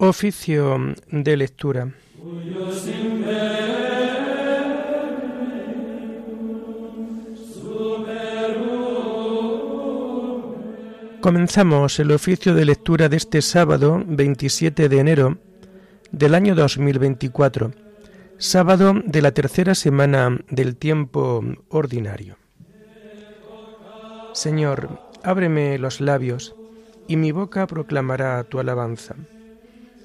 Oficio de lectura. Comenzamos el oficio de lectura de este sábado 27 de enero del año 2024, sábado de la tercera semana del tiempo ordinario. Señor, ábreme los labios, y mi boca proclamará tu alabanza.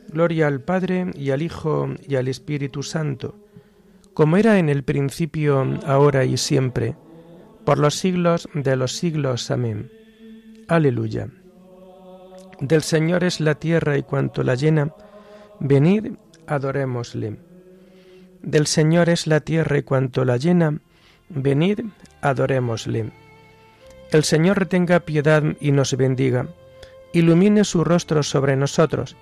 Gloria al Padre, y al Hijo, y al Espíritu Santo, como era en el principio, ahora y siempre, por los siglos de los siglos. Amén. Aleluya. Del Señor es la tierra y cuanto la llena, venid, adorémosle. Del Señor es la tierra y cuanto la llena, venid, adorémosle. El Señor tenga piedad y nos bendiga, ilumine su rostro sobre nosotros,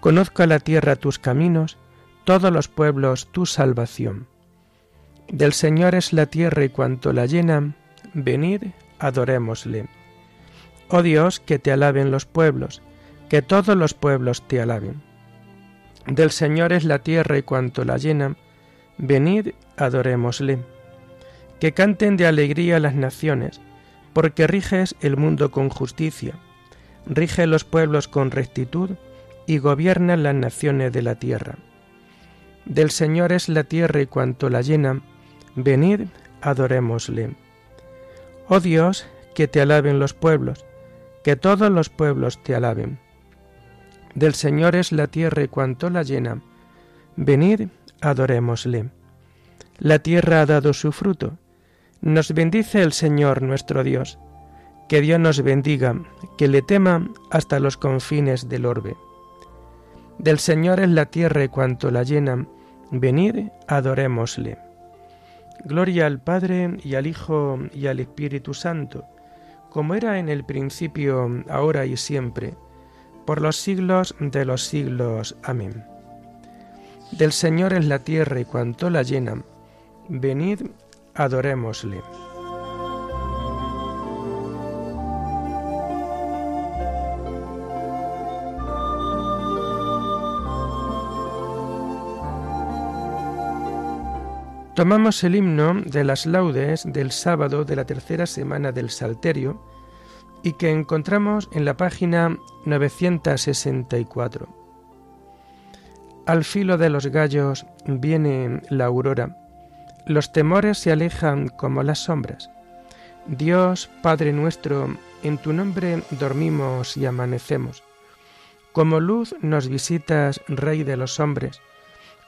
conozca la tierra tus caminos, todos los pueblos tu salvación. Del Señor es la tierra y cuanto la llena, venid, adorémosle. Oh Dios, que te alaben los pueblos, que todos los pueblos te alaben. Del Señor es la tierra y cuanto la llena, venid, adorémosle. Que canten de alegría las naciones, porque riges el mundo con justicia, rige los pueblos con rectitud y gobierna las naciones de la tierra. Del Señor es la tierra y cuanto la llena, venid, adorémosle. Oh Dios, que te alaben los pueblos, que todos los pueblos te alaben. Del Señor es la tierra y cuanto la llena, venid, adorémosle. La tierra ha dado su fruto, nos bendice el Señor nuestro Dios. Que Dios nos bendiga, que le tema hasta los confines del orbe. Del Señor es la tierra y cuanto la llena, venid, adorémosle. Gloria al Padre, y al Hijo, y al Espíritu Santo, como era en el principio, ahora y siempre, por los siglos de los siglos. Amén. Del Señor es la tierra y cuanto la llena, venid, adorémosle. Tomamos el himno de las laudes del sábado de la tercera semana del Salterio y que encontramos en la página 964. Al filo de los gallos viene la aurora, los temores se alejan como las sombras. Dios, Padre nuestro, en tu nombre dormimos y amanecemos. Como luz nos visitas, Rey de los hombres,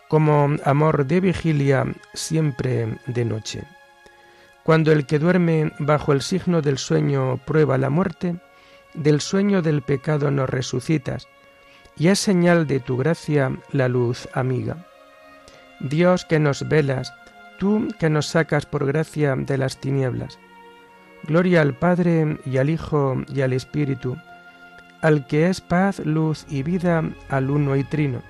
como amor de vigilia siempre de noche. Cuando el que duerme bajo el signo del sueño prueba la muerte, del sueño del pecado nos resucitas, y es señal de tu gracia la luz amiga. Dios que nos velas, tú que nos sacas por gracia de las tinieblas. Gloria al Padre, y al Hijo, y al Espíritu, al que es paz, luz y vida, al uno y trino.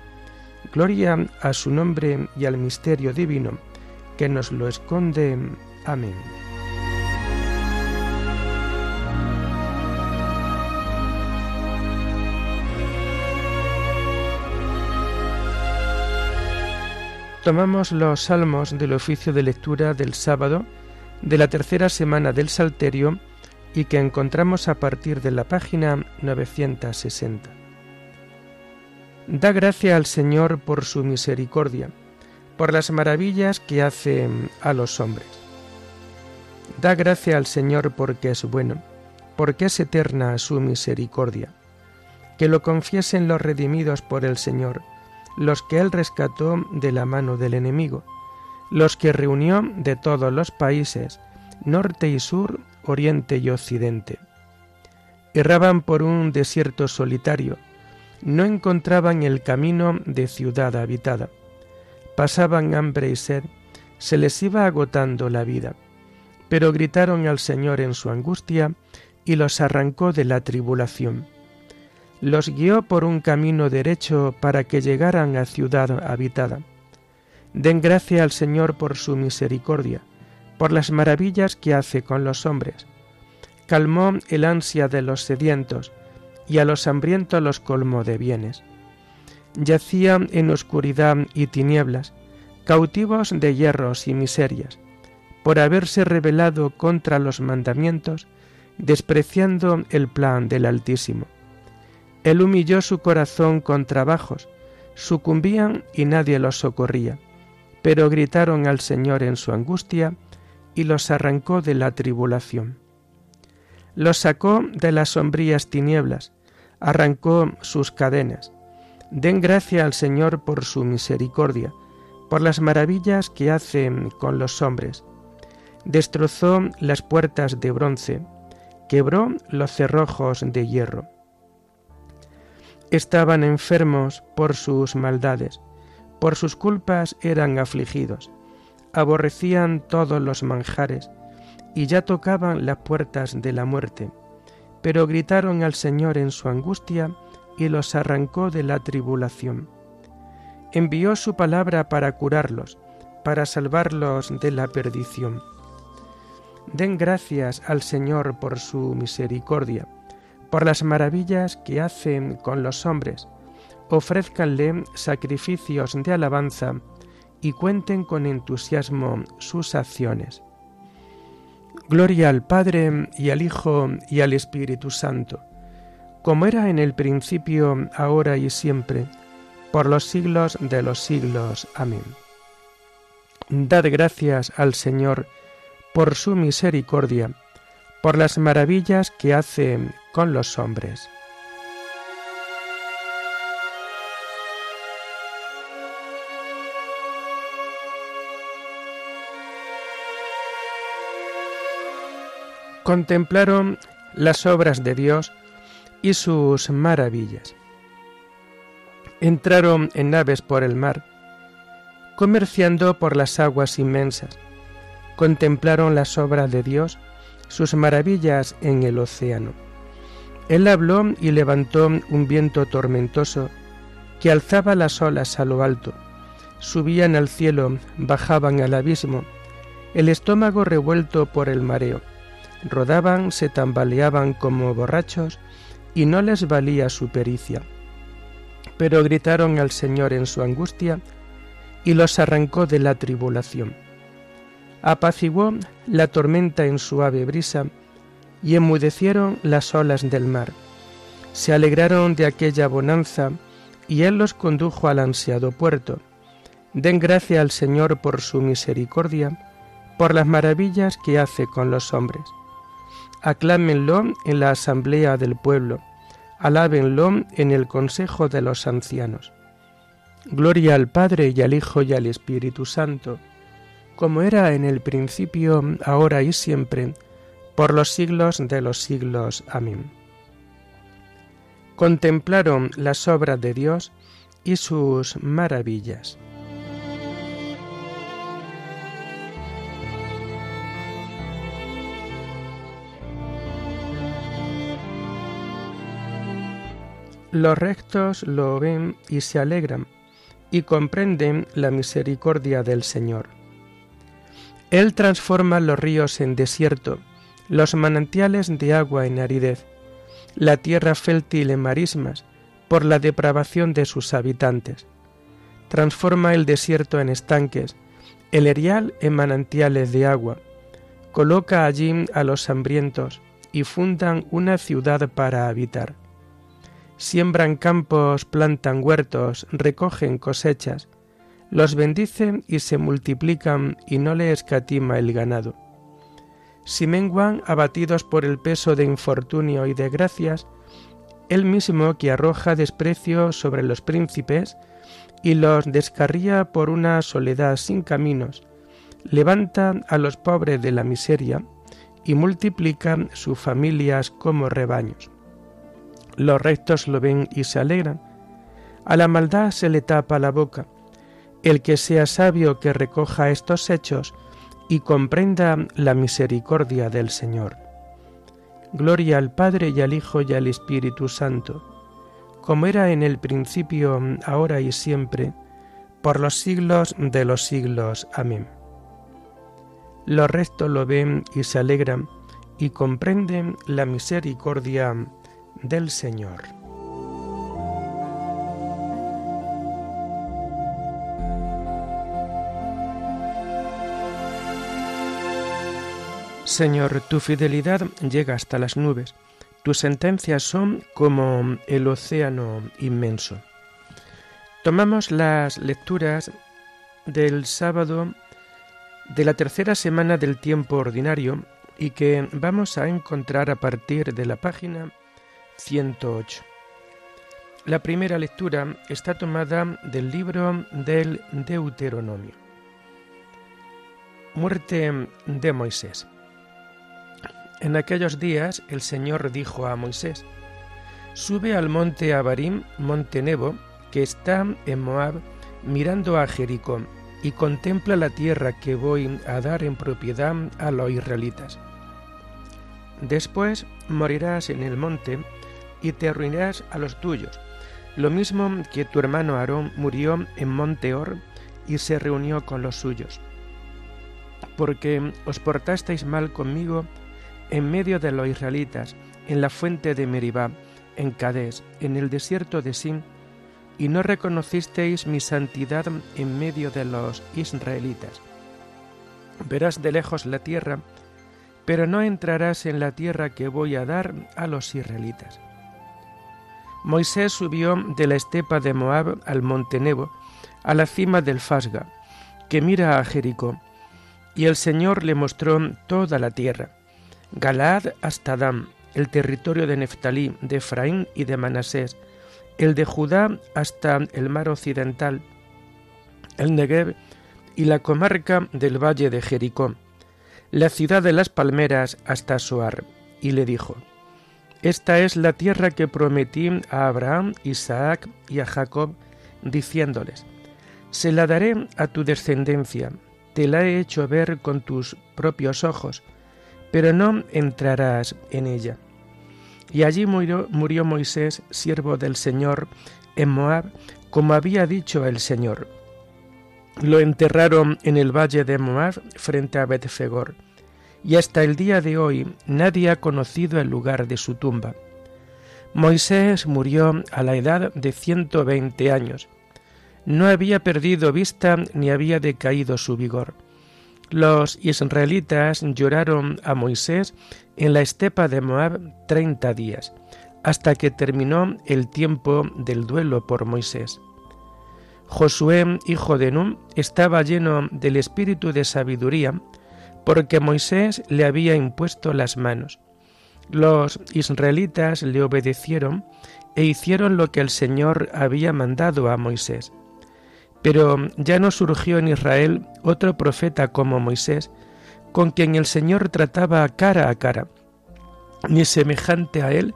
Gloria a su nombre y al misterio divino, que nos lo esconde. Amén. Tomamos los salmos del oficio de lectura del sábado de la tercera semana del Salterio y que encontramos a partir de la página 960. Da gracia al Señor por su misericordia, por las maravillas que hace a los hombres. Da gracia al Señor porque es bueno, porque es eterna su misericordia. Que lo confiesen los redimidos por el Señor, los que Él rescató de la mano del enemigo, los que reunió de todos los países, norte y sur, oriente y occidente. Erraban por un desierto solitario, no encontraban el camino de ciudad habitada. Pasaban hambre y sed, se les iba agotando la vida. Pero gritaron al Señor en su angustia y los arrancó de la tribulación. Los guió por un camino derecho para que llegaran a ciudad habitada. Den gracia al Señor por su misericordia, por las maravillas que hace con los hombres. Calmó el ansia de los sedientos, y a los hambrientos los colmó de bienes. yacía en oscuridad y tinieblas, cautivos de hierros y miserias, por haberse rebelado contra los mandamientos, despreciando el plan del Altísimo. Él humilló su corazón con trabajos, sucumbían y nadie los socorría, pero gritaron al Señor en su angustia y los arrancó de la tribulación. Los sacó de las sombrías tinieblas, arrancó sus cadenas. Den gracia al Señor por su misericordia, por las maravillas que hace con los hombres. Destrozó las puertas de bronce, quebró los cerrojos de hierro. Estaban enfermos por sus maldades, por sus culpas eran afligidos, aborrecían todos los manjares, y ya tocaban las puertas de la muerte, pero gritaron al Señor en su angustia, y los arrancó de la tribulación. Envió su palabra para curarlos, para salvarlos de la perdición. Den gracias al Señor por su misericordia, por las maravillas que hace con los hombres. Ofrézcanle sacrificios de alabanza y cuenten con entusiasmo sus acciones. Gloria al Padre, y al Hijo, y al Espíritu Santo, como era en el principio, ahora y siempre, por los siglos de los siglos. Amén. Dad gracias al Señor por su misericordia, por las maravillas que hace con los hombres. Contemplaron las obras de Dios y sus maravillas. Entraron en naves por el mar, comerciando por las aguas inmensas. Contemplaron las obras de Dios, sus maravillas en el océano. Él habló y levantó un viento tormentoso que alzaba las olas a lo alto. Subían al cielo, bajaban al abismo, el estómago revuelto por el mareo. Rodaban, se tambaleaban como borrachos y no les valía su pericia. Pero gritaron al Señor en su angustia y los arrancó de la tribulación. Apaciguó la tormenta en suave brisa y enmudecieron las olas del mar. Se alegraron de aquella bonanza y Él los condujo al ansiado puerto. Den gracia al Señor por su misericordia, por las maravillas que hace con los hombres. Aclámenlo en la asamblea del pueblo, alábenlo en el consejo de los ancianos. Gloria al Padre, y al Hijo, y al Espíritu Santo, como era en el principio, ahora y siempre, por los siglos de los siglos. Amén. Contemplaron las obras de Dios y sus maravillas. Los rectos lo ven y se alegran, y comprenden la misericordia del Señor. Él transforma los ríos en desierto, los manantiales de agua en aridez, la tierra fértil en marismas, por la depravación de sus habitantes. Transforma el desierto en estanques, el erial en manantiales de agua. Coloca allí a los hambrientos, y fundan una ciudad para habitar. Siembran campos, plantan huertos, recogen cosechas, los bendicen y se multiplican y no les escatima el ganado. Si menguan abatidos por el peso de infortunio y desgracias, Él mismo que arroja desprecio sobre los príncipes y los descarría por una soledad sin caminos, levanta a los pobres de la miseria y multiplica sus familias como rebaños. Los rectos lo ven y se alegran. A la maldad se le tapa la boca. El que sea sabio que recoja estos hechos y comprenda la misericordia del Señor. Gloria al Padre, y al Hijo, y al Espíritu Santo, como era en el principio, ahora y siempre, por los siglos de los siglos. Amén. Los rectos lo ven y se alegran y comprenden la misericordia del Señor. Señor, tu fidelidad llega hasta las nubes, tus sentencias son como el océano inmenso. Tomamos las lecturas del sábado de la tercera semana del tiempo ordinario y que vamos a encontrar a partir de la página 108. La primera lectura está tomada del libro del Deuteronomio. Muerte de Moisés. En aquellos días el Señor dijo a Moisés: «Sube al monte Abarim, monte Nebo, que está en Moab, mirando a Jericó, y contempla la tierra que voy a dar en propiedad a los israelitas. Después morirás en el monte y te arruinarás a los tuyos, lo mismo que tu hermano Aarón murió en Monte Hor y se reunió con los suyos. Porque os portasteis mal conmigo en medio de los israelitas, en la fuente de Meribá, en Cadés, en el desierto de Sin, y no reconocisteis mi santidad en medio de los israelitas. Verás de lejos la tierra, pero no entrarás en la tierra que voy a dar a los israelitas». Moisés subió de la estepa de Moab al monte Nebo, a la cima del Fasga, que mira a Jericó, y el Señor le mostró toda la tierra, Galaad hasta Adán, el territorio de Neftalí, de Efraín y de Manasés, el de Judá hasta el mar occidental, el Negev y la comarca del valle de Jericó, la ciudad de las palmeras hasta Soar, y le dijo: «Esta es la tierra que prometí a Abraham, Isaac y a Jacob, diciéndoles: se la daré a tu descendencia, te la he hecho ver con tus propios ojos, pero no entrarás en ella». Y allí murió Moisés, siervo del Señor, en Moab, como había dicho el Señor. Lo enterraron en el valle de Moab, frente a Betfegor, y hasta el día de hoy nadie ha conocido el lugar de su tumba. Moisés murió a la edad de 120 años. No había perdido vista ni había decaído su vigor. Los israelitas lloraron a Moisés en la estepa de Moab 30 días, hasta que terminó el tiempo del duelo por Moisés. Josué, hijo de Nun, estaba lleno del espíritu de sabiduría, porque Moisés le había impuesto las manos. Los israelitas le obedecieron e hicieron lo que el Señor había mandado a Moisés. Pero ya no surgió en Israel otro profeta como Moisés, con quien el Señor trataba cara a cara, ni semejante a él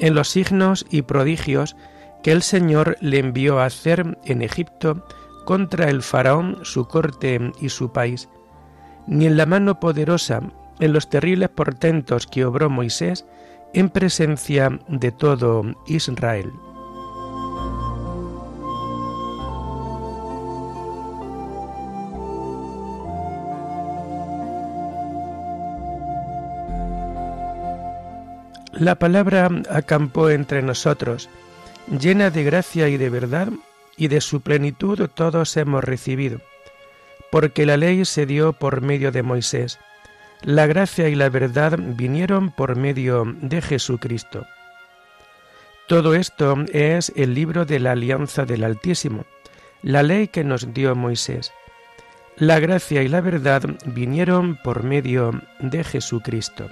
en los signos y prodigios que el Señor le envió a hacer en Egipto contra el faraón, su corte y su país, ni en la mano poderosa, en los terribles portentos que obró Moisés en presencia de todo Israel. La palabra acampó entre nosotros, llena de gracia y de verdad, y de su plenitud todos hemos recibido, porque la ley se dio por medio de Moisés, la gracia y la verdad vinieron por medio de Jesucristo. Todo esto es el libro de la alianza del Altísimo, la ley que nos dio Moisés. La gracia y la verdad vinieron por medio de Jesucristo.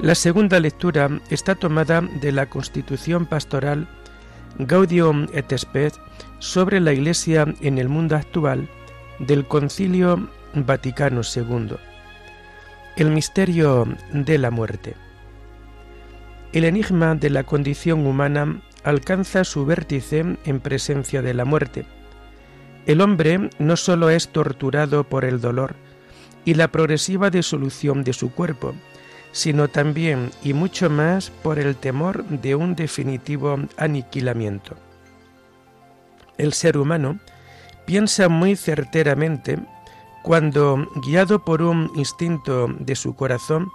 La segunda lectura está tomada de la Constitución Pastoral Gaudium et Spes sobre la Iglesia en el mundo actual del Concilio Vaticano II. El misterio de la muerte. El enigma de la condición humana alcanza su vértice en presencia de la muerte. El hombre no solo es torturado por el dolor y la progresiva disolución de su cuerpo, sino también y mucho más por el temor de un definitivo aniquilamiento. El ser humano piensa muy certeramente cuando, guiado por un instinto de su corazón,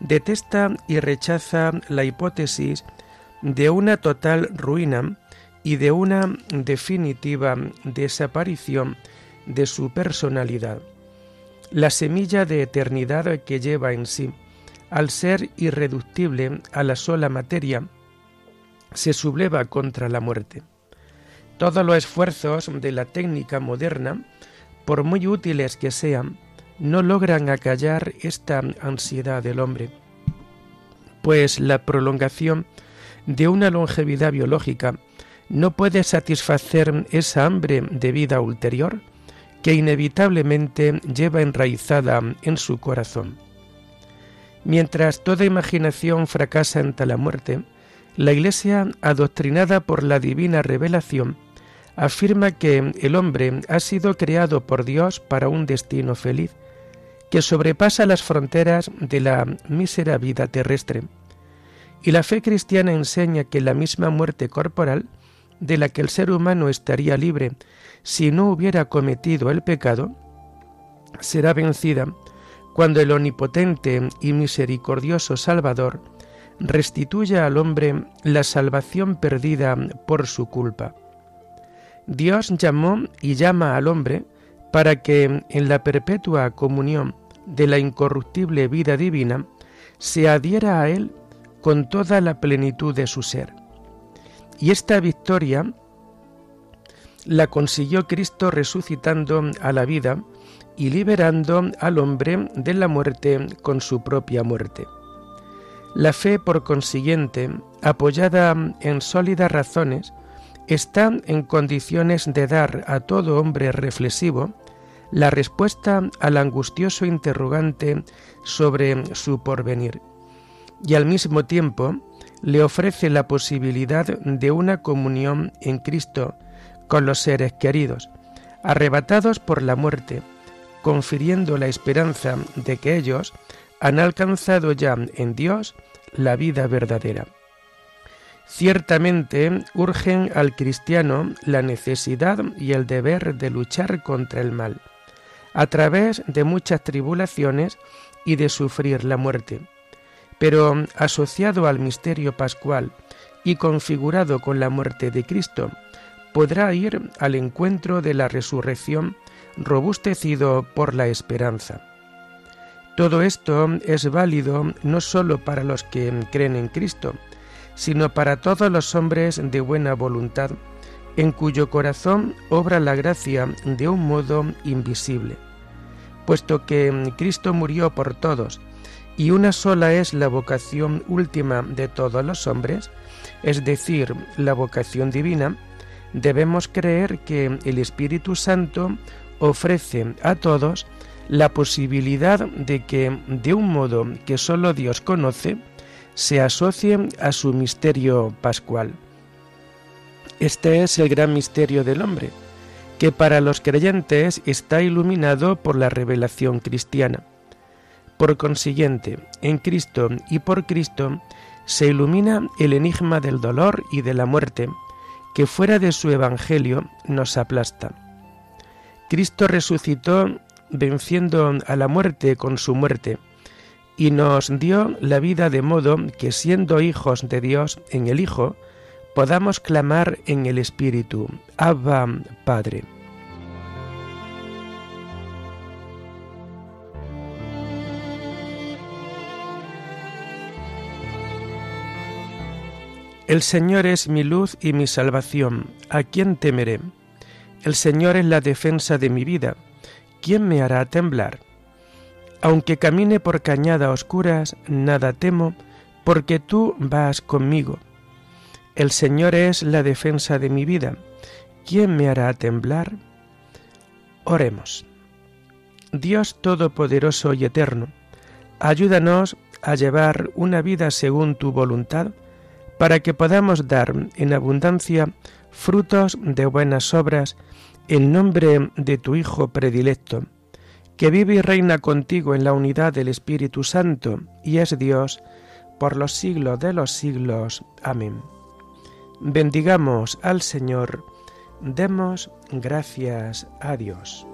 detesta y rechaza la hipótesis de una total ruina y de una definitiva desaparición de su personalidad. La semilla de eternidad que lleva en sí, al ser irreductible a la sola materia, se subleva contra la muerte. Todos los esfuerzos de la técnica moderna, por muy útiles que sean, no logran acallar esta ansiedad del hombre, pues la prolongación de una longevidad biológica no puede satisfacer esa hambre de vida ulterior que inevitablemente lleva enraizada en su corazón. Mientras toda imaginación fracasa ante la muerte, la Iglesia, adoctrinada por la divina revelación, afirma que el hombre ha sido creado por Dios para un destino feliz, que sobrepasa las fronteras de la mísera vida terrestre. Y la fe cristiana enseña que la misma muerte corporal, de la que el ser humano estaría libre si no hubiera cometido el pecado, será vencida cuando el omnipotente y misericordioso Salvador restituya al hombre la salvación perdida por su culpa. Dios llamó y llama al hombre para que, en la perpetua comunión de la incorruptible vida divina, se adhiera a él con toda la plenitud de su ser. Y esta victoria la consiguió Cristo resucitando a la vida y liberando al hombre de la muerte con su propia muerte. La fe, por consiguiente, apoyada en sólidas razones, está en condiciones de dar a todo hombre reflexivo la respuesta al angustioso interrogante sobre su porvenir, y al mismo tiempo le ofrece la posibilidad de una comunión en Cristo con los seres queridos, arrebatados por la muerte, confiriendo la esperanza de que ellos han alcanzado ya en Dios la vida verdadera. Ciertamente urgen al cristiano la necesidad y el deber de luchar contra el mal, a través de muchas tribulaciones y de sufrir la muerte. Pero asociado al misterio pascual y configurado con la muerte de Cristo, podrá ir al encuentro de la resurrección robustecido por la esperanza. Todo esto es válido no solo para los que creen en Cristo, sino para todos los hombres de buena voluntad, en cuyo corazón obra la gracia de un modo invisible. Puesto que Cristo murió por todos, y una sola es la vocación última de todos los hombres, es decir, la vocación divina, debemos creer que el Espíritu Santo ofrece a todos la posibilidad de que, de un modo que solo Dios conoce, se asocie a su misterio pascual. Este es el gran misterio del hombre, que para los creyentes está iluminado por la revelación cristiana. Por consiguiente, en Cristo y por Cristo se ilumina el enigma del dolor y de la muerte, que fuera de su evangelio nos aplasta. Cristo resucitó venciendo a la muerte con su muerte, y nos dio la vida de modo que, siendo hijos de Dios en el Hijo, podamos clamar en el Espíritu: Abba, Padre. El Señor es mi luz y mi salvación, ¿a quién temeré? El Señor es la defensa de mi vida, ¿quién me hará temblar? Aunque camine por cañadas oscuras, nada temo, porque tú vas conmigo. El Señor es la defensa de mi vida, ¿quién me hará temblar? Oremos. Dios todopoderoso y eterno, ayúdanos a llevar una vida según tu voluntad, para que podamos dar en abundancia frutos de buenas obras, en nombre de tu Hijo predilecto, que vive y reina contigo en la unidad del Espíritu Santo, y es Dios, por los siglos de los siglos. Amén. Bendigamos al Señor, demos gracias a Dios.